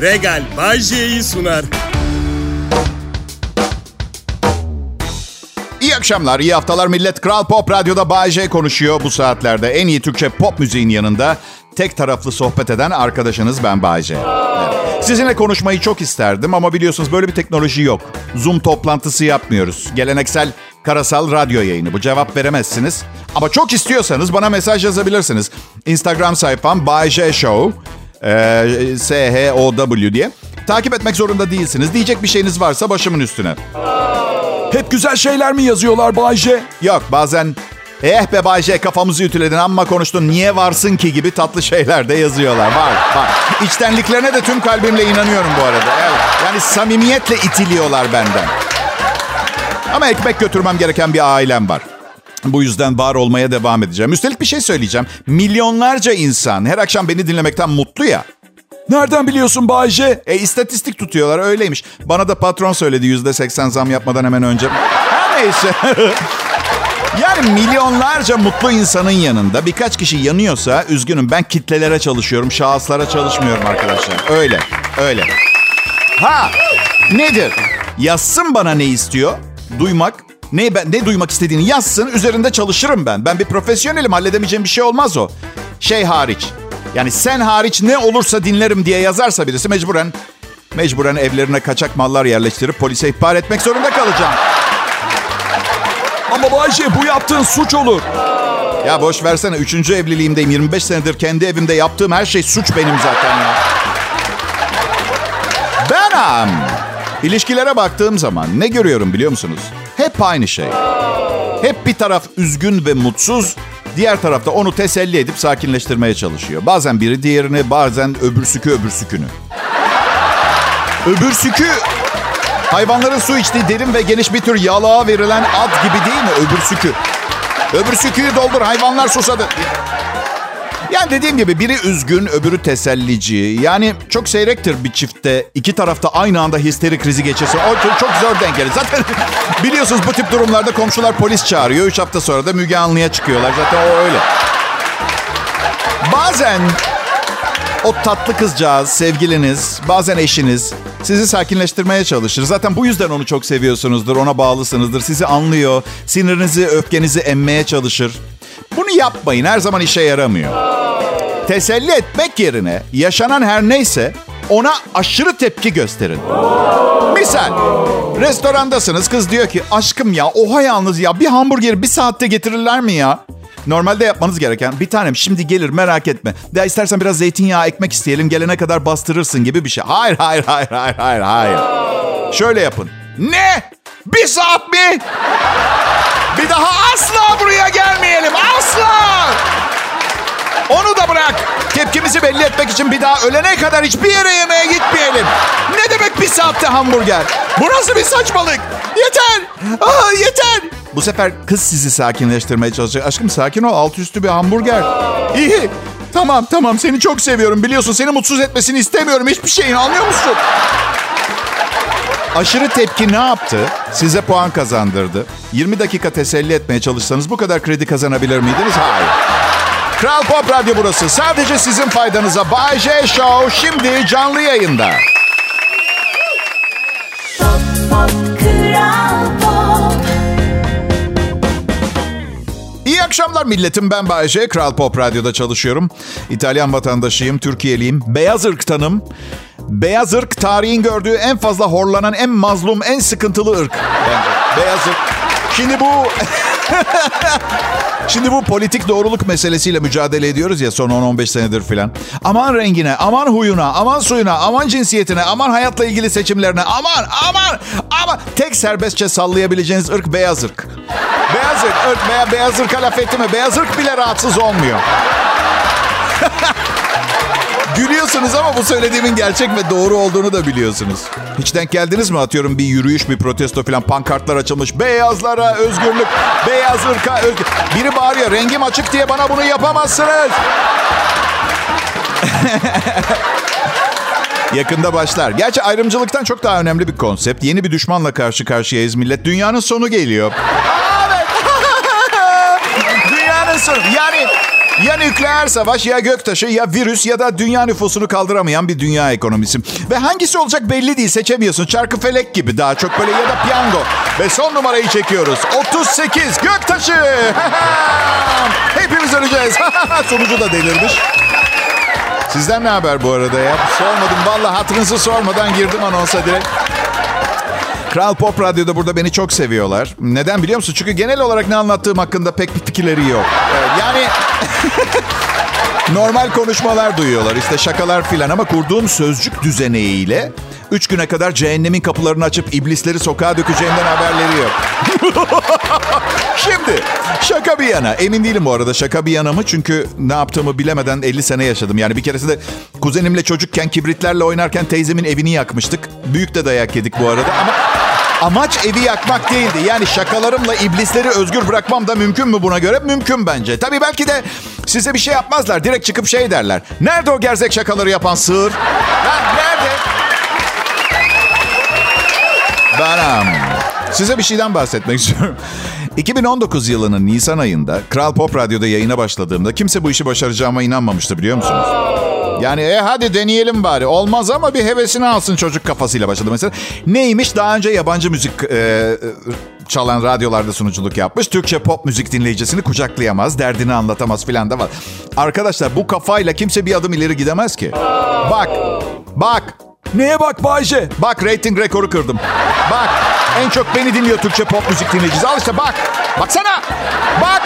Regal Bay J'yi sunar. İyi akşamlar, iyi haftalar millet. Kral Pop Radyo'da Bay J konuşuyor bu saatlerde. En iyi Türkçe pop müziğin yanında tek taraflı sohbet eden arkadaşınız ben Bay J. Evet. Sizinle konuşmayı çok isterdim ama biliyorsunuz böyle bir teknoloji yok. Zoom toplantısı yapmıyoruz. Geleneksel karasal radyo yayını. Bu cevap veremezsiniz. Ama çok istiyorsanız bana mesaj yazabilirsiniz. Instagram sayfam Bay J Show. SHOW diye. Takip etmek zorunda değilsiniz. Diyecek bir şeyiniz varsa başımın üstüne. Hep güzel şeyler mi yazıyorlar Bay J? Yok, bazen eh be Bay J kafamızı ütüledin amma konuştun niye varsın ki gibi tatlı şeyler de yazıyorlar. Var. İçtenliklerine de tüm kalbimle inanıyorum bu arada. Evet. Yani samimiyetle itiliyorlar benden. Ama ekmek götürmem gereken bir ailem var. Bu yüzden var olmaya devam edeceğim. Üstelik bir şey söyleyeceğim. Milyonlarca insan her akşam beni dinlemekten mutlu ya. Nereden biliyorsun Bay J? İstatistik tutuyorlar öyleymiş. Bana da patron söyledi %80 zam yapmadan hemen önce. Her neyse. Yani milyonlarca mutlu insanın yanında birkaç kişi yanıyorsa üzgünüm. Ben kitlelere çalışıyorum, şahıslara çalışmıyorum arkadaşlar. Öyle. Ha, nedir? Yazsın bana ne istiyor? Duymak. Ne duymak istediğini yazsın, üzerinde çalışırım ben. Ben bir profesyonelim, halledemeyeceğim bir şey olmaz o. Şey hariç, yani sen hariç ne olursa dinlerim diye yazarsa birisi mecburen evlerine kaçak mallar yerleştirip polise ihbar etmek zorunda kalacağım. Ama Bay J, bu yaptığın suç olur. Ya boş versene, 3. evliliğimdeyim, 25 senedir kendi evimde yaptığım her şey suç benim zaten ya. Benim. İlişkilere baktığım zaman ne görüyorum biliyor musunuz? Hep aynı şey. Hep bir taraf üzgün ve mutsuz, diğer tarafta onu teselli edip sakinleştirmeye çalışıyor. Bazen biri diğerini, bazen öbürsükünü. Öbürsükü, hayvanların su içtiği derin ve geniş bir tür yalığa verilen ad gibi değil mi? Öbürsükü. Öbürsüküyü doldur, hayvanlar susadı. Yani dediğim gibi biri üzgün, öbürü tesellici. Yani çok seyrektir bir çiftte iki tarafta aynı anda histeri krizi geçirse. O çok zor denk gelir. Zaten biliyorsunuz bu tip durumlarda komşular polis çağırıyor. 3 hafta sonra da Müge Anlı'ya çıkıyorlar. Zaten o öyle. Bazen o tatlı kızcağız, sevgiliniz, bazen eşiniz sizi sakinleştirmeye çalışır. Zaten bu yüzden onu çok seviyorsunuzdur, ona bağlısınızdır. Sizi anlıyor, sinirinizi, öfkenizi emmeye çalışır. Bunu yapmayın, her zaman işe yaramıyor. Teselli etmek yerine yaşanan her neyse ona aşırı tepki gösterin. Misal, restorandasınız, kız diyor ki aşkım ya oha yalnız ya bir hamburgeri bir saatte getirirler mi ya? Normalde yapmanız gereken bir tanem şimdi gelir merak etme. Ya istersen biraz zeytinyağı ekmek isteyelim gelene kadar bastırırsın gibi bir şey. Hayır. Şöyle yapın. Ne? Bir saat mi? Bir daha asla buraya gelmeyelim. Asla. Onu da bırak. Tepkimizi belli etmek için bir daha ölene kadar hiçbir yere yemeğe gitmeyelim. Ne demek bir saatte hamburger? Bu nasıl bir saçmalık? Yeter. Yeter. Bu sefer kız sizi sakinleştirmeye çalışacak. Aşkım sakin ol. Alt üstü bir hamburger. İyi. Tamam. Seni çok seviyorum. Biliyorsun seni mutsuz etmesini istemiyorum. Hiçbir şeyin anlıyor musun? Aşırı tepki ne yaptı? Size puan kazandırdı. 20 dakika teselli etmeye çalışsanız bu kadar kredi kazanabilir miydiniz? Hayır. Kral Pop Radyo burası. Sadece sizin faydanıza. Bay J Show şimdi canlı yayında. Pop, pop, Kral Pop. İyi akşamlar milletim. Ben Bay J. Kral Pop Radyo'da çalışıyorum. İtalyan vatandaşıyım, Türkiye'liyim. Beyaz ırktanım. Beyaz ırk tarihin gördüğü en fazla horlanan, en mazlum, en sıkıntılı ırk. Bence. Beyaz ırk. Şimdi bu politik doğruluk meselesiyle mücadele ediyoruz ya son 10-15 senedir filan. Aman rengine, aman huyuna, aman suyuna, aman cinsiyetine, aman hayatla ilgili seçimlerine, aman. Tek serbestçe sallayabileceğiniz ırk beyaz ırk. Beyaz ırka laf etti mi? Beyaz ırk bile rahatsız olmuyor. Gülüyorsunuz ama bu söylediğimin gerçek ve doğru olduğunu da biliyorsunuz. Hiç denk geldiniz mi? Atıyorum bir yürüyüş, bir protesto falan pankartlar açılmış. Beyazlara özgürlük, beyaz ırka özgürlük. Biri bağırıyor, rengim açık diye bana bunu yapamazsınız. Yakında başlar. Gerçi ayrımcılıktan çok daha önemli bir konsept. Yeni bir düşmanla karşı karşıyayız millet. Dünyanın sonu geliyor. Evet. Dünyanın sonu. Yani... Ya nükleer savaş, ya göktaşı, ya virüs ya da dünya nüfusunu kaldıramayan bir dünya ekonomisi. Ve hangisi olacak belli değil, seçemiyorsun. Çarkıfelek gibi daha çok böyle, ya da piyango. Ve son numarayı çekiyoruz. 38 göktaşı. Hepimiz öleceğiz. Sonucu da delirmiş. Sizden ne haber bu arada ya? Sormadım. Vallahi hatırınızı sormadan girdim anonsa direkt. Kral Pop Radyo'da burada beni çok seviyorlar. Neden biliyor musun? Çünkü genel olarak ne anlattığım hakkında pek bir fikirleri yok. Yani normal konuşmalar duyuyorlar. İşte şakalar filan, ama kurduğum sözcük düzeneğiyle 3 güne kadar cehennemin kapılarını açıp iblisleri sokağa dökeceğimden haberleri yok. Şimdi şaka bir yana. Emin değilim bu arada şaka bir yana mı? Çünkü ne yaptığımı bilemeden 50 sene yaşadım. Yani bir keresinde kuzenimle çocukken kibritlerle oynarken teyzemin evini yakmıştık. Büyük de dayak yedik bu arada, ama amaç evi yakmak değildi. Yani şakalarımla iblisleri özgür bırakmam da mümkün mü buna göre? Mümkün bence. Tabii belki de size bir şey yapmazlar. Direkt çıkıp şey derler. Nerede o gerzek şakaları yapan sığır? Ha, nerede? Size bir şeyden bahsetmek istiyorum. 2019 yılının Nisan ayında Kral Pop Radyo'da yayına başladığımda kimse bu işi başaracağıma inanmamıştı, biliyor musunuz? Yani hadi deneyelim bari. Olmaz ama bir hevesini alsın çocuk kafasıyla başladı mesela. Neymiş? Daha önce yabancı müzik çalan radyolarda sunuculuk yapmış. Türkçe pop müzik dinleyicisini kucaklayamaz, derdini anlatamaz filan da var. Arkadaşlar bu kafayla kimse bir adım ileri gidemez ki. Bak. Neye bak Bay J? Bak reyting rekoru kırdım. Bak en çok beni dinliyor Türkçe pop müzik dinleyicisi. Al işte bak. Baksana. Bak.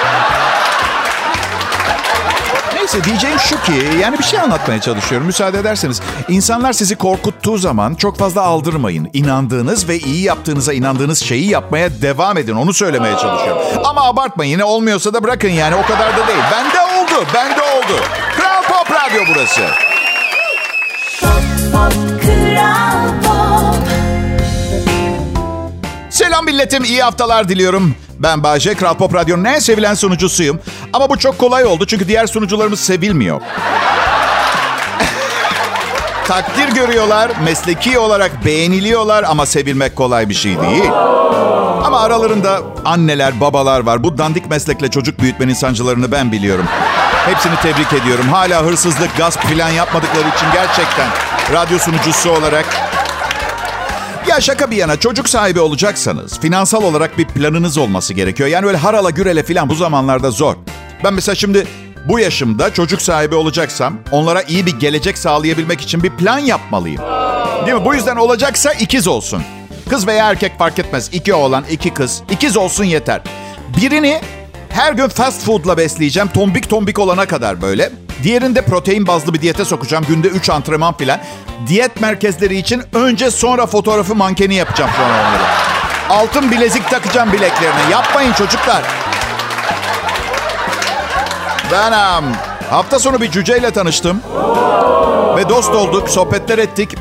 Neyse diyeceğim şu ki, yani bir şey anlatmaya çalışıyorum. Müsaade ederseniz. İnsanlar sizi korkuttuğu zaman çok fazla aldırmayın. İnandığınız ve iyi yaptığınıza inandığınız şeyi yapmaya devam edin. Onu söylemeye çalışıyorum. Ama abartmayın. Yine olmuyorsa da bırakın yani. O kadar da değil. Bende oldu. Kral Pop Radyo burası. Selam milletim, iyi haftalar diliyorum. Ben Bay J, Kral Pop Radyo'nun en sevilen sunucusuyum. Ama bu çok kolay oldu çünkü diğer sunucularımız sevilmiyor. Takdir görüyorlar, mesleki olarak beğeniliyorlar ama sevilmek kolay bir şey değil. Ama aralarında anneler, babalar var. Bu dandik meslekle çocuk büyütmenin sancılarını ben biliyorum. Hepsini tebrik ediyorum. Hala hırsızlık, gasp falan yapmadıkları için gerçekten radyo sunucusu olarak. Ya şaka bir yana, çocuk sahibi olacaksanız finansal olarak bir planınız olması gerekiyor. Yani öyle harala gürele falan bu zamanlarda zor. Ben mesela şimdi bu yaşımda çocuk sahibi olacaksam onlara iyi bir gelecek sağlayabilmek için bir plan yapmalıyım. Değil mi? Bu yüzden olacaksa ikiz olsun. Kız veya erkek fark etmez. 2 oğlan, 2 kız. İkiz olsun yeter. Birini her gün fast food'la besleyeceğim. Tombik tombik olana kadar böyle. Diğerinde protein bazlı bir diyete sokacağım. Günde 3 antrenman filan. Diyet merkezleri için önce sonra fotoğrafı mankeni yapacağım sonra onları. Altın bilezik takacağım bileklerine. Yapmayın çocuklar. Ben hafta sonu bir cüceyle tanıştım. Ve dost olduk, sohbetler ettik.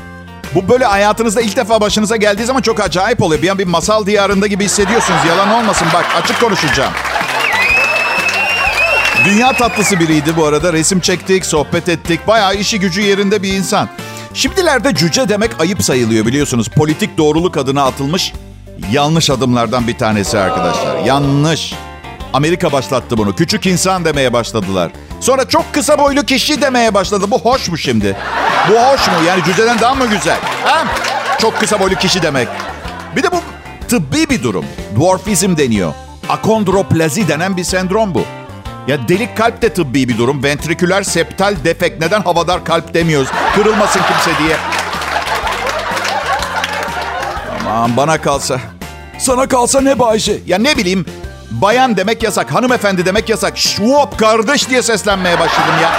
Bu böyle hayatınızda ilk defa başınıza geldiği zaman çok acayip oluyor. Bir an bir masal diyarında gibi hissediyorsunuz. Yalan olmasın bak, açık konuşacağım. Dünya tatlısı biriydi bu arada. Resim çektik, sohbet ettik. Bayağı işi gücü yerinde bir insan. Şimdilerde cüce demek ayıp sayılıyor biliyorsunuz. Politik doğruluk adına atılmış yanlış adımlardan bir tanesi arkadaşlar. Yanlış. Amerika başlattı bunu. Küçük insan demeye başladılar. Sonra çok kısa boylu kişi demeye başladı. Bu hoş mu şimdi? Bu hoş mu? Yani cüceden daha mı güzel? Ha? Çok kısa boylu kişi demek. Bir de bu tıbbi bir durum. Dwarfizm deniyor. Akondroplazi denen bir sendrom bu. Ya delik kalp de tıbbi bir durum. Ventriküler septal defekt. Neden havadar kalp demiyoruz? Kırılmasın kimse diye. Aman bana kalsa. Sana kalsa ne Bay J? Ya ne bileyim. Bayan demek yasak. Hanımefendi demek yasak. Şuop kardeş diye seslenmeye başladım ya.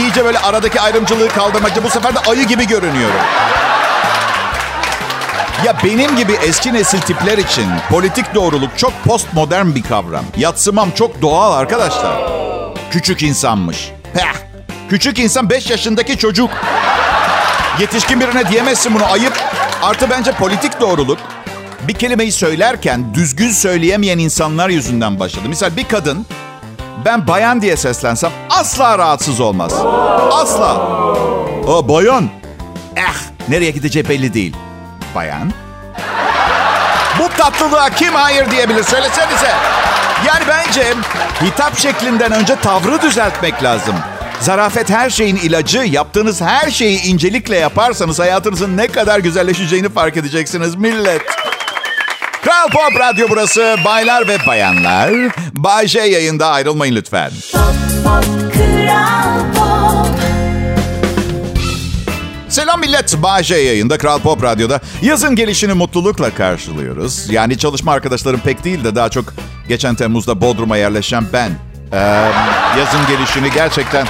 İyice böyle aradaki ayrımcılığı kaldırmakta. Bu sefer de ayı gibi görünüyorum. Ya benim gibi eski nesil tipler için politik doğruluk çok postmodern bir kavram. Yadsımam, çok doğal arkadaşlar. Küçük insanmış. Heh. Küçük insan 5 yaşındaki çocuk. Yetişkin birine diyemezsin bunu, ayıp. Artı bence politik doğruluk bir kelimeyi söylerken düzgün söyleyemeyen insanlar yüzünden başladı. Misal bir kadın ben bayan diye seslensem asla rahatsız olmaz. Asla. Aa bayan. Nereye gideceği belli değil. Bayan. Bu tatlılığa kim hayır diyebilir? Söylesenize. Yani bence hitap şeklinden önce tavrı düzeltmek lazım. Zarafet her şeyin ilacı. Yaptığınız her şeyi incelikle yaparsanız hayatınızın ne kadar güzelleşeceğini fark edeceksiniz millet. Kral Pop Radyo burası. Baylar ve bayanlar. Bay J yayında, ayrılmayın lütfen. Pop, pop, Kral Pop. Selam millet. Bay J yayında, Kral Pop Radyo'da. Yazın gelişini mutlulukla karşılıyoruz. Yani çalışma arkadaşlarım pek değil de daha çok geçen Temmuz'da Bodrum'a yerleşen ben. Yazın gelişini gerçekten...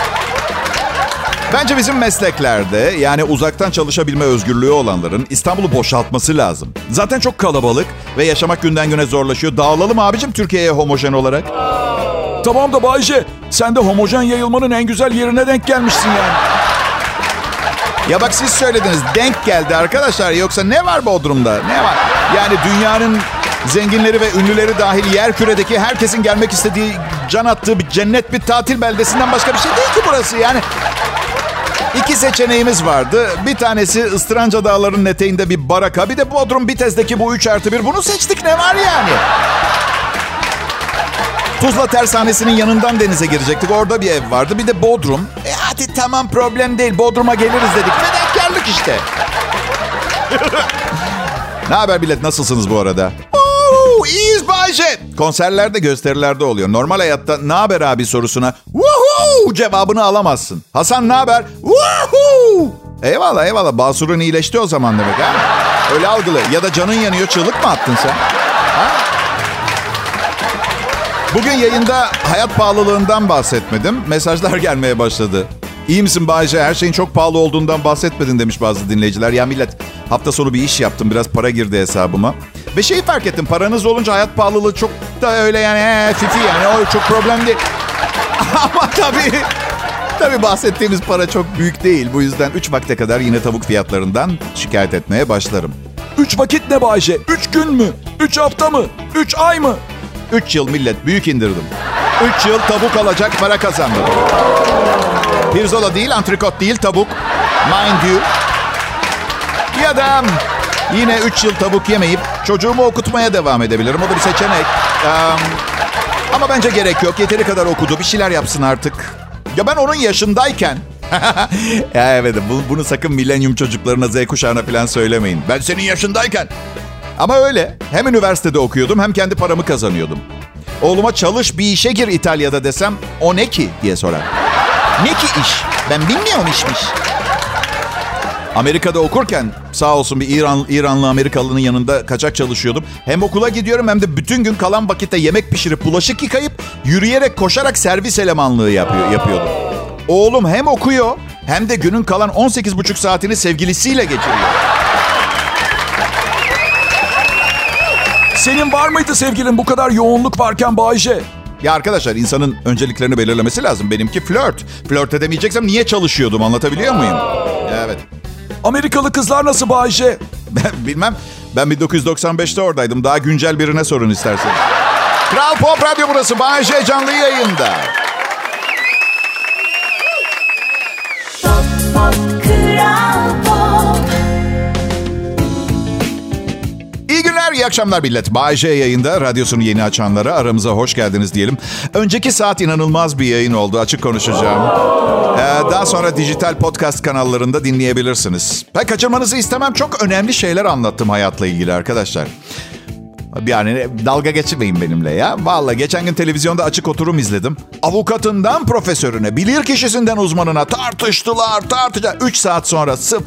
Bence bizim mesleklerde, yani uzaktan çalışabilme özgürlüğü olanların İstanbul'u boşaltması lazım. Zaten çok kalabalık ve yaşamak günden güne zorlaşıyor. Dağılalım abicim Türkiye'ye homojen olarak. Tamam da Bay J, sen de homojen yayılmanın en güzel yerine denk gelmişsin yani. Ya bak siz söylediniz, denk geldi arkadaşlar. Yoksa ne var Bodrum'da? Ne var? Yani dünyanın zenginleri ve ünlüleri dahil yerküredeki herkesin gelmek istediği, can attığı bir cennet, bir tatil beldesinden başka bir şey değil ki burası yani. İki seçeneğimiz vardı. Bir tanesi Istıranca Dağları'nın eteğinde bir baraka. Bir de Bodrum Bitez'deki bu 3+1. Bunu seçtik, ne var yani? Tuzla Tersanesi'nin yanından denize girecektik. Orada bir ev vardı. Bir de Bodrum. Hadi tamam, problem değil. Bodrum'a geliriz dedik. Fedakarlık işte. Ne haber millet? Nasılsınız bu arada? Oo, iyiyiz Bay J. Konserlerde, gösterilerde oluyor. Normal hayatta ne haber abi sorusuna woohoo cevabını alamazsın. Hasan ne haber? Woohoo. Eyvallah eyvallah. Basurun iyileşti o zaman demek ha. Öyle algılı. Ya da canın yanıyor, çığlık mı attın sen? Ha? Bugün yayında hayat pahalılığından bahsetmedim. Mesajlar gelmeye başladı. İyi misin Bay J? Her şeyin çok pahalı olduğundan bahsetmedin demiş bazı dinleyiciler. Ya millet, hafta sonu bir iş yaptım. Biraz para girdi hesabıma. Ve şeyi fark ettim. Paranız olunca hayat pahalılığı çok da öyle yani fifi yani. O çok problem değil. Ama tabii bahsettiğimiz para çok büyük değil. Bu yüzden 3 vakte kadar yine tavuk fiyatlarından şikayet etmeye başlarım. 3 vakit ne Bay J? 3 gün mü? 3 hafta mı? 3 ay mı? 3 yıl millet, büyük indirdim. 3 yıl tavuk alacak para kazandım. Pirzola değil, antrikot değil, tavuk. Mind you. Ya da yine 3 yıl tavuk yemeyip çocuğumu okutmaya devam edebilirim. O da bir seçenek. Ama bence gerek yok. Yeteri kadar okudu. Bir şeyler yapsın artık. Ya ben onun yaşındayken... Evet, bunu sakın milenyum çocuklarına, Z kuşağına falan söylemeyin. Ben senin yaşındayken... Ama öyle. Hem üniversitede okuyordum hem kendi paramı kazanıyordum. Oğluma çalış bir işe gir İtalya'da desem o ne ki diye sorar. Ne ki iş? Ben bilmiyorum işmiş. Amerika'da okurken sağ olsun bir İranlı Amerikalı'nın yanında kaçak çalışıyordum. Hem okula gidiyorum hem de bütün gün kalan vakitte yemek pişirip bulaşık yıkayıp yürüyerek koşarak servis elemanlığı yapıyordum. Oğlum hem okuyor hem de günün kalan 18,5 saatini sevgilisiyle geçiriyor. Senin var mıydı sevgilin bu kadar yoğunluk varken Bay J? Ya arkadaşlar, insanın önceliklerini belirlemesi lazım. Benimki flört. Flört edemeyeceksem niye çalışıyordum, anlatabiliyor muyum? Evet. Amerikalı kızlar nasıl Bay J? Bilmem. Ben 1995'te oradaydım. Daha güncel birine sorun isterseniz. Kral Pop Radyo burası. Bay J canlı yayında. Pop, pop, Kral Pop. İyi akşamlar millet. Bay J yayında, radyosunu yeni açanlara aramıza hoş geldiniz diyelim. Önceki saat inanılmaz bir yayın oldu, açık konuşacağım. Daha sonra dijital podcast kanallarında dinleyebilirsiniz. Ben kaçırmanızı istemem, çok önemli şeyler anlattım hayatla ilgili arkadaşlar. Yani dalga geçmeyin benimle ya. Vallahi geçen gün televizyonda açık oturum izledim. Avukatından profesörüne, bilirkişisinden uzmanına tartıştılar. 3 saat sonra 0.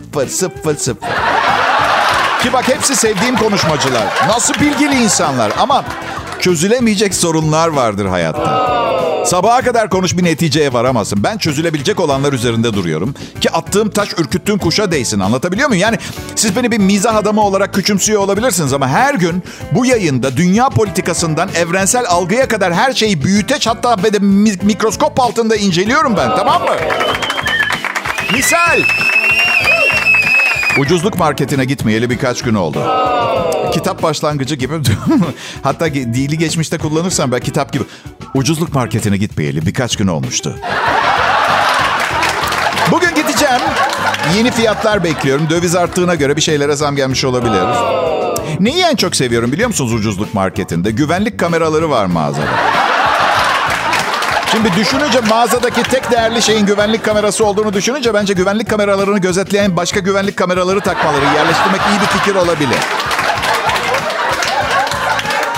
Ki bak, hepsi sevdiğim konuşmacılar. Nasıl bilgili insanlar. Ama çözülemeyecek sorunlar vardır hayatta. Sabaha kadar konuş, bir neticeye varamazsın. Ben çözülebilecek olanlar üzerinde duruyorum. Ki attığım taş ürküttüğüm kuşa değsin. Anlatabiliyor muyum? Yani siz beni bir mizah adamı olarak küçümsüyor olabilirsiniz. Ama her gün bu yayında dünya politikasından evrensel algıya kadar her şeyi büyüteç, hatta ve de mikroskop altında inceliyorum ben. Tamam mı? Misal... Ucuzluk marketine gitmeyeli birkaç gün oldu. Kitap başlangıcı gibi. Hatta dili geçmişte kullanırsam ben kitap gibi. Ucuzluk marketine gitmeyeli birkaç gün olmuştu. Bugün gideceğim. Yeni fiyatlar bekliyorum. Döviz arttığına göre bir şeylere zam gelmiş olabilir. Neyi en çok seviyorum biliyor musunuz ucuzluk marketinde? Güvenlik kameraları var mağazada. Şimdi düşününce mağazadaki tek değerli şeyin güvenlik kamerası olduğunu düşününce bence güvenlik kameralarını gözetleyen başka güvenlik kameraları takmaları yerleştirmek iyi bir fikir olabilir.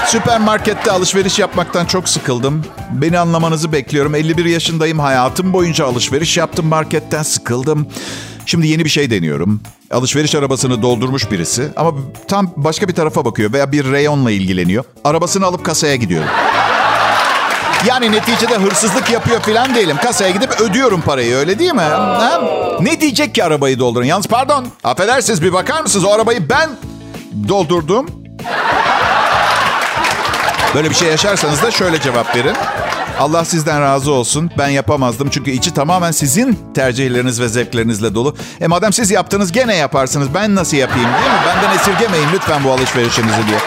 Süpermarkette alışveriş yapmaktan çok sıkıldım. Beni anlamanızı bekliyorum. 51 yaşındayım. Hayatım boyunca alışveriş yaptım. Marketten sıkıldım. Şimdi yeni bir şey deniyorum. Alışveriş arabasını doldurmuş birisi. Ama tam başka bir tarafa bakıyor veya bir reyonla ilgileniyor. Arabasını alıp kasaya gidiyorum. Yani neticede hırsızlık yapıyor falan değilim. Kasaya gidip ödüyorum parayı, öyle değil mi? Ha? Ne diyecek ki arabayı doldurun? Yalnız pardon, affedersiniz bir bakar mısınız? O arabayı ben doldurdum. Böyle bir şey yaşarsanız da şöyle cevap verin. Allah sizden razı olsun. Ben yapamazdım çünkü içi tamamen sizin tercihleriniz ve zevklerinizle dolu. Madem siz yaptınız gene yaparsınız. Ben nasıl yapayım değil mi? Benden esirgemeyin lütfen bu alışverişinizi diye.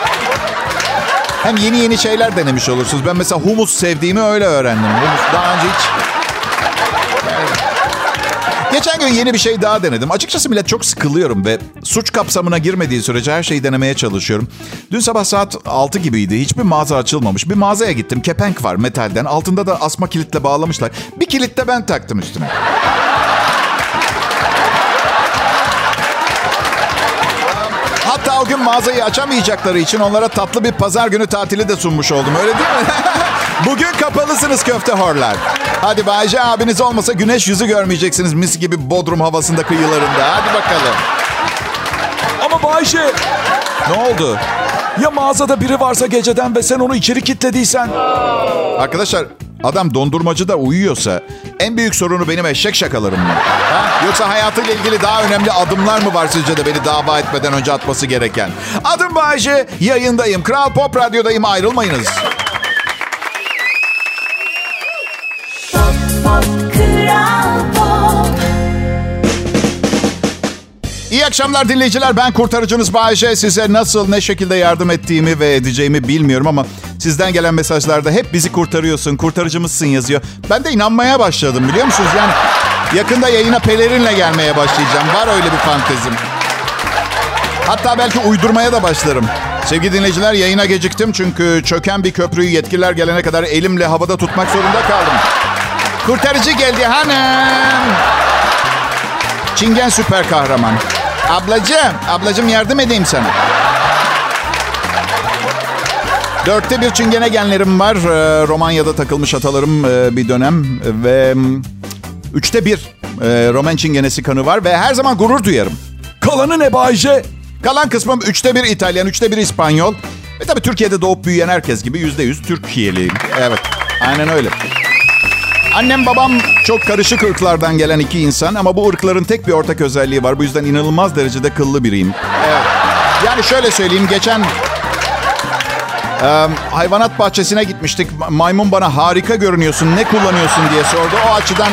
Hem yeni şeyler denemiş olursunuz. Ben mesela humus sevdiğimi öyle öğrendim. Humus daha önce hiç... Geçen gün yeni bir şey daha denedim. Açıkçası millet çok sıkılıyorum ve suç kapsamına girmediği sürece her şeyi denemeye çalışıyorum. Dün sabah saat 6 gibiydi. Hiçbir mağaza açılmamış. Bir mağazaya gittim. Kepenk var metalden. Altında da asma kilitle bağlamışlar. Bir kilit de ben taktım üstüne. Hatta o gün mağazayı açamayacakları için onlara tatlı bir pazar günü tatili de sunmuş oldum. Öyle değil mi? Bugün kapalısınız köfte horlar. Hadi Bay J abiniz olmasa güneş yüzü görmeyeceksiniz mis gibi Bodrum havasında kıyılarında. Hadi bakalım. Ama Bay J... Ne oldu? Ya mağazada biri varsa geceden ve sen onu içeri kilitlediysen? Arkadaşlar adam dondurmacıda uyuyorsa en büyük sorunu benim eşek şakalarım mı? Ha? Yoksa hayatıyla ilgili daha önemli adımlar mı var sizce de beni dava etmeden önce atması gereken? Adım Bay J, yayındayım. Kral Pop Radyo'dayım, ayrılmayınız. İyi akşamlar dinleyiciler. Ben kurtarıcınız Bay J. Size nasıl, ne şekilde yardım ettiğimi ve edeceğimi bilmiyorum ama sizden gelen mesajlarda hep bizi kurtarıyorsun, kurtarıcımızsın yazıyor. Ben de inanmaya başladım biliyor musunuz? Yani yakında yayına pelerinle gelmeye başlayacağım. Var öyle bir fantezim. Hatta belki uydurmaya da başlarım. Sevgili dinleyiciler yayına geciktim çünkü çöken bir köprüyü yetkililer gelene kadar elimle havada tutmak zorunda kaldım. Kurtarıcı geldi hanım. Çingen süper kahraman. Ablacığım yardım edeyim sana. 4'te bir çingene genlerim var. Romanya'da takılmış atalarım bir dönem. Ve 3'te bir Roman çingenesi kanı var. Ve her zaman gurur duyarım. Kalanı ne Bay J? Kalan kısmım 3'te bir İtalyan, 3'te bir İspanyol. Ve tabii Türkiye'de doğup büyüyen herkes gibi %100 Türkiye'liyim. Evet, aynen öyle. Annem babam çok karışık ırklardan gelen iki insan ama bu ırkların tek bir ortak özelliği var. Bu yüzden inanılmaz derecede kıllı biriyim. Evet. Yani şöyle söyleyeyim geçen hayvanat bahçesine gitmiştik. Maymun bana harika görünüyorsun ne kullanıyorsun diye sordu. O açıdan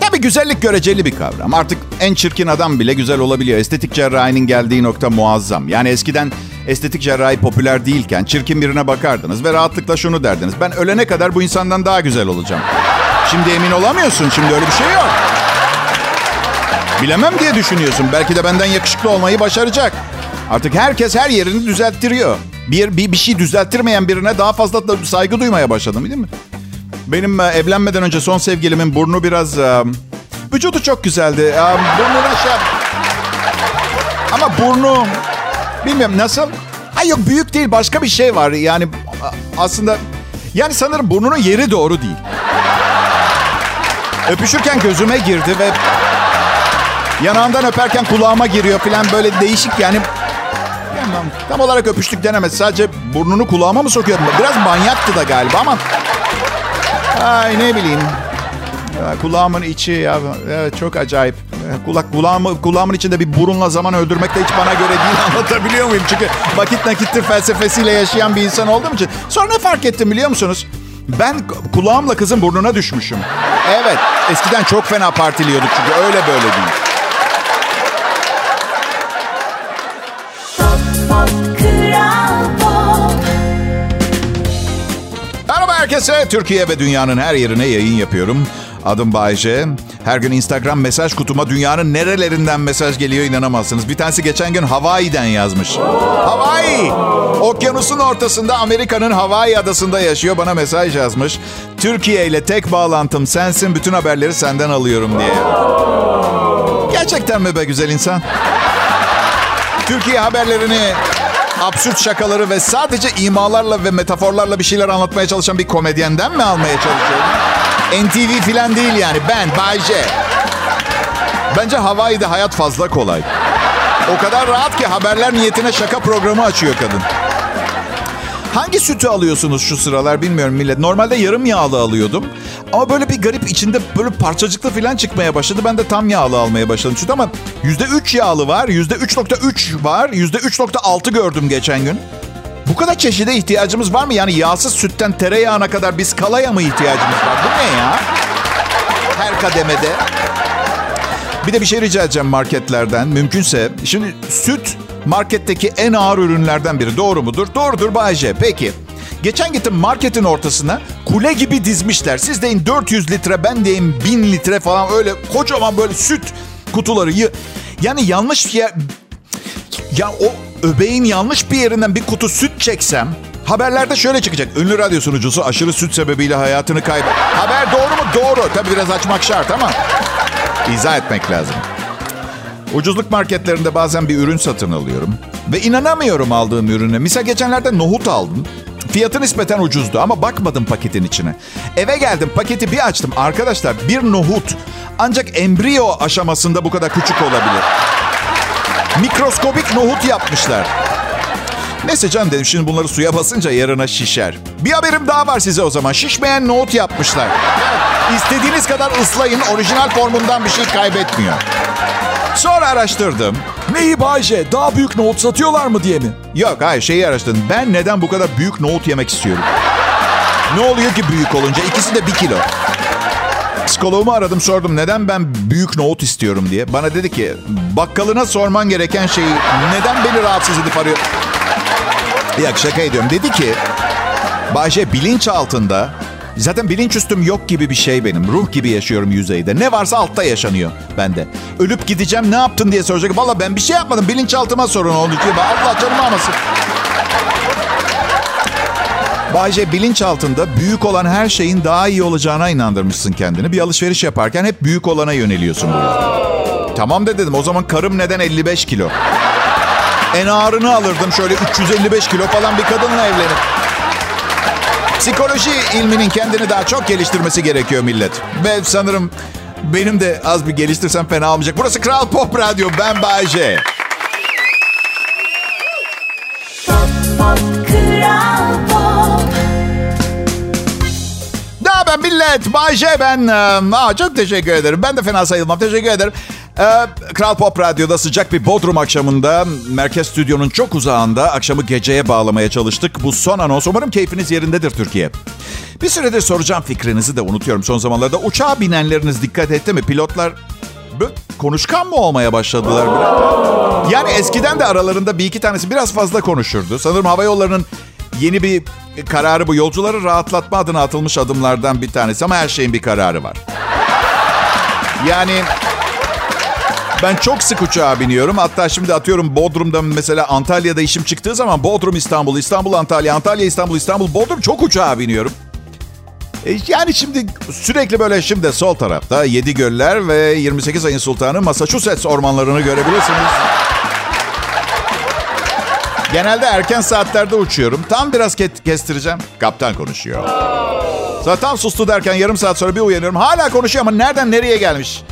tabii güzellik göreceli bir kavram. Artık en çirkin adam bile güzel olabiliyor. Estetik cerrahinin geldiği nokta muazzam. Yani eskiden estetik cerrahi popüler değilken çirkin birine bakardınız ve rahatlıkla şunu derdiniz. Ben ölene kadar bu insandan daha güzel olacağım. Şimdi emin olamıyorsun. Şimdi öyle bir şey yok. Bilemem diye düşünüyorsun. Belki de benden yakışıklı olmayı başaracak. Artık herkes her yerini düzelttiriyor. Bir şey düzelttirmeyen birine daha fazla da saygı duymaya başladım değil mi? Benim evlenmeden önce son sevgilimin burnu biraz... Vücudu çok güzeldi. Burnuna şey... Ama burnu... Bilmiyorum nasıl? Hayır yok büyük değil başka bir şey var. Yani aslında yani sanırım burnunun yeri doğru değil. Öpüşürken gözüme girdi ve yanağından öperken kulağıma giriyor falan böyle değişik yani. Tam olarak öpüştük denemez. Sadece burnunu kulağıma mı sokuyordum? Biraz manyaktı da galiba ama. Ay ne bileyim. Ya, kulağımın içi ya evet, çok acayip. Kulağımın içinde bir burunla zaman öldürmek de hiç bana göre değil anlatabiliyor muyum? Çünkü vakit nakittir felsefesiyle yaşayan bir insan olduğum için. Sonra ne fark ettim biliyor musunuz? Ben kulağımla kızın burnuna düşmüşüm. Evet eskiden çok fena partiliyorduk çünkü öyle böyle değil. Pop, pop, Kral Pop. Merhaba herkese. Türkiye ve dünyanın her yerine yayın yapıyorum. Adım Bay J. Her gün Instagram mesaj kutuma dünyanın nerelerinden mesaj geliyor, inanamazsınız. Bir tanesi geçen gün Hawaii'den yazmış. Hawaii! Okyanusun ortasında Amerika'nın Hawaii adasında yaşıyor. Bana mesaj yazmış. Türkiye ile tek bağlantım sensin. Bütün haberleri senden alıyorum diye. Gerçekten mi be güzel insan? Türkiye haberlerini, absürt şakaları ve sadece imalarla ve metaforlarla bir şeyler anlatmaya çalışan bir komedyenden mi almaya çalışıyorum? NTV filan değil yani. Ben, Bay J. Bence Hawaii'de hayat fazla kolay. O kadar rahat ki haberler niyetine şaka programı açıyor kadın. Hangi sütü alıyorsunuz şu sıralar bilmiyorum millet. Normalde yarım yağlı alıyordum. Ama böyle bir garip içinde böyle parçacıklı falan çıkmaya başladı. Ben de tam yağlı almaya başladım sütü ama %3 yağlı var, %3.3 var, %3.6 gördüm geçen gün. Bu kadar çeşide ihtiyacımız var mı? Yani yağsız sütten tereyağına kadar bir skalaya mı ihtiyacımız var? Bu ne ya? Her kademede. Bir de bir şey rica edeceğim marketlerden mümkünse. Şimdi süt marketteki en ağır ürünlerden biri. Doğru mudur? Doğrudur Bay J. Peki. Geçen gittim marketin ortasına kule gibi dizmişler. Siz deyin 400 litre, ben deyim 1000 litre falan, öyle kocaman böyle süt kutuları. Yani yanlış bir yer... Ya o öbeğin yanlış bir yerinden bir kutu süt çeksem... Haberlerde şöyle çıkacak. Ünlü radyo sunucusu aşırı süt sebebiyle hayatını kaybetti. Haber doğru mu? Doğru. Tabii biraz açmak şart ama izah etmek lazım. Ucuzluk marketlerinde bazen bir ürün satın alıyorum. Ve inanamıyorum aldığım ürüne. Misal geçenlerde nohut aldım. Fiyatı nispeten ucuzdu ama bakmadım paketin içine. Eve geldim, paketi bir açtım. Arkadaşlar bir nohut ancak embriyo aşamasında bu kadar küçük olabilir. Mikroskobik nohut yapmışlar. Neyse canım dedim, şimdi bunları suya basınca yarına şişer. Bir haberim daha var size o zaman. Şişmeyen nohut yapmışlar. İstediğiniz kadar ıslayın, orijinal formundan bir şey kaybetmiyor. Sonra araştırdım. Neyi Bay J? Daha büyük nohut satıyorlar mı diye mi? Yok hayır, şeyi araştırdım. Ben neden bu kadar büyük nohut yemek istiyorum? Ne oluyor ki büyük olunca? İkisi de 1 kilo. Psikoloğumu aradım, sordum neden ben büyük nohut istiyorum diye. Bana dedi ki bakkalına sorman gereken şeyi neden beni rahatsız edip arıyor? Yok şaka ediyorum. Dedi ki Bay J, bilinç altında... Zaten bilinçüstüm yok gibi bir şey benim. Ruh gibi yaşıyorum yüzeyde. Ne varsa altta yaşanıyor bende. Ölüp gideceğim, ne yaptın diye soracak. Valla ben bir şey yapmadım. Bilinçaltıma sorun oldu ki. Allah canımı almasın. Bay J, bilinçaltında büyük olan her şeyin daha iyi olacağına inandırmışsın kendini. Bir alışveriş yaparken hep büyük olana yöneliyorsun. Tamam da dedim. O zaman karım neden 55 kilo? En ağırını alırdım şöyle 355 kilo falan bir kadınla evlenip. Psikoloji ilminin kendini daha çok geliştirmesi gerekiyor millet. Ve sanırım benim de az bir geliştirsem fena olmayacak. Burası Kral Pop Radyo, ben Bay J. Pop, pop, Kral Pop. Ne haber millet? Bay J ben. Çok teşekkür ederim. Ben de fena sayılmam. Teşekkür ederim. Kral Pop Radyo'da sıcak bir Bodrum akşamında, merkez stüdyonun çok uzağında, akşamı geceye bağlamaya çalıştık. Bu son anons. Umarım keyfiniz yerindedir Türkiye. Bir süredir soracağım, fikrinizi de unutuyorum son zamanlarda. Uçağa binenleriniz dikkat etti mi? Pilotlar konuşkan mı olmaya başladılar biraz? Yani eskiden de aralarında bir iki tanesi biraz fazla konuşurdu. Sanırım hava yollarının yeni bir kararı bu. Yolcuları rahatlatma adına atılmış adımlardan bir tanesi ama her şeyin bir kararı var. Yani... Ben çok sık uçağa biniyorum. Hatta şimdi atıyorum Bodrum'da mesela Antalya'da işim çıktığı zaman Bodrum İstanbul, İstanbul Antalya, Antalya İstanbul, İstanbul Bodrum, çok uçağa biniyorum. Yani şimdi sürekli böyle, şimdi sol tarafta Yedigöller ve 28 ayın sultanı Massachusetts ormanlarını görebilirsiniz. Genelde erken saatlerde uçuyorum. Tam biraz kestireceğim. Kaptan konuşuyor. Sonra tam sustu derken yarım saat sonra bir uyanıyorum. Hala konuşuyor ama nereden nereye gelmiş?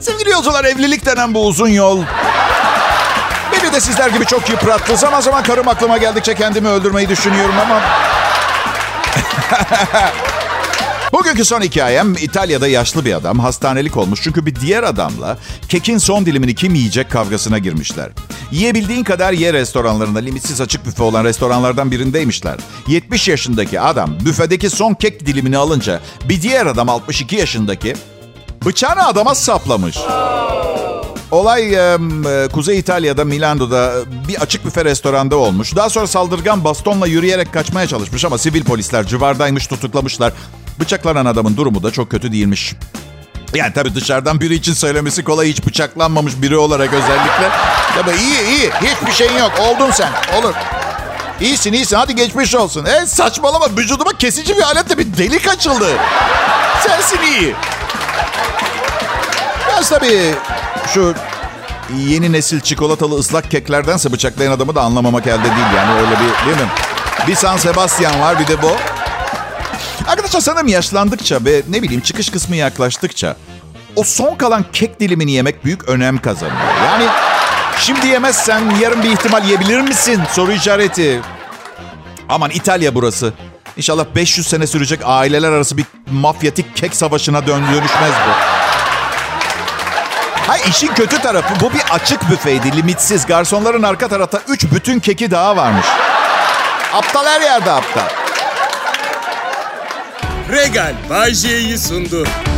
Sevgili yolcular, evlilik denen bu uzun yol beni de sizler gibi çok yıprattı. Zaman zaman karım aklıma geldikçe kendimi öldürmeyi düşünüyorum ama... Bugünkü son hikayem, İtalya'da yaşlı bir adam hastanelik olmuş. Çünkü bir diğer adamla kekin son dilimini kim yiyecek kavgasına girmişler. Yiyebildiğin kadar ye restoranlarında, limitsiz açık büfe olan restoranlardan birindeymişler. 70 yaşındaki adam büfedeki son kek dilimini alınca bir diğer adam 62 yaşındaki... Bıçağını adama saplamış. Olay Kuzey İtalya'da, Milano'da bir açık büfe restoranda olmuş. Daha sonra saldırgan bastonla yürüyerek kaçmaya çalışmış ama sivil polisler civardaymış, tutuklamışlar. Bıçaklanan adamın durumu da çok kötü değilmiş. Yani tabii dışarıdan biri için söylemesi kolay. Hiç bıçaklanmamış biri olarak özellikle. Tabii iyi. Hiçbir şeyin yok. Oldun sen. Olur. İyisin. Hadi geçmiş olsun. Saçmalama. Vücuduma kesici bir aletle bir delik açıldı. Sensin iyi. Biraz tabii şu yeni nesil çikolatalı ıslak keklerdense bıçaklayan adamı da anlamamak elde değil. Yani öyle bir, değil mi? Bir San Sebastian var, bir de bu. Arkadaşlar sanırım yaşlandıkça ve ne bileyim çıkış kısmı yaklaştıkça o son kalan kek dilimini yemek büyük önem kazanıyor. Yani şimdi yemezsen yarın bir ihtimal yiyebilir misin? Soru işareti. Aman İtalya burası. İnşallah 500 sene sürecek aileler arası bir mafyatik kek savaşına dönüşmez bu. Hayır, işin kötü tarafı bu bir açık büfeydi, limitsiz. Garsonların arka tarafta 3 bütün keki daha varmış. Aptal her yerde aptal. Regal Bay J'yi sundu.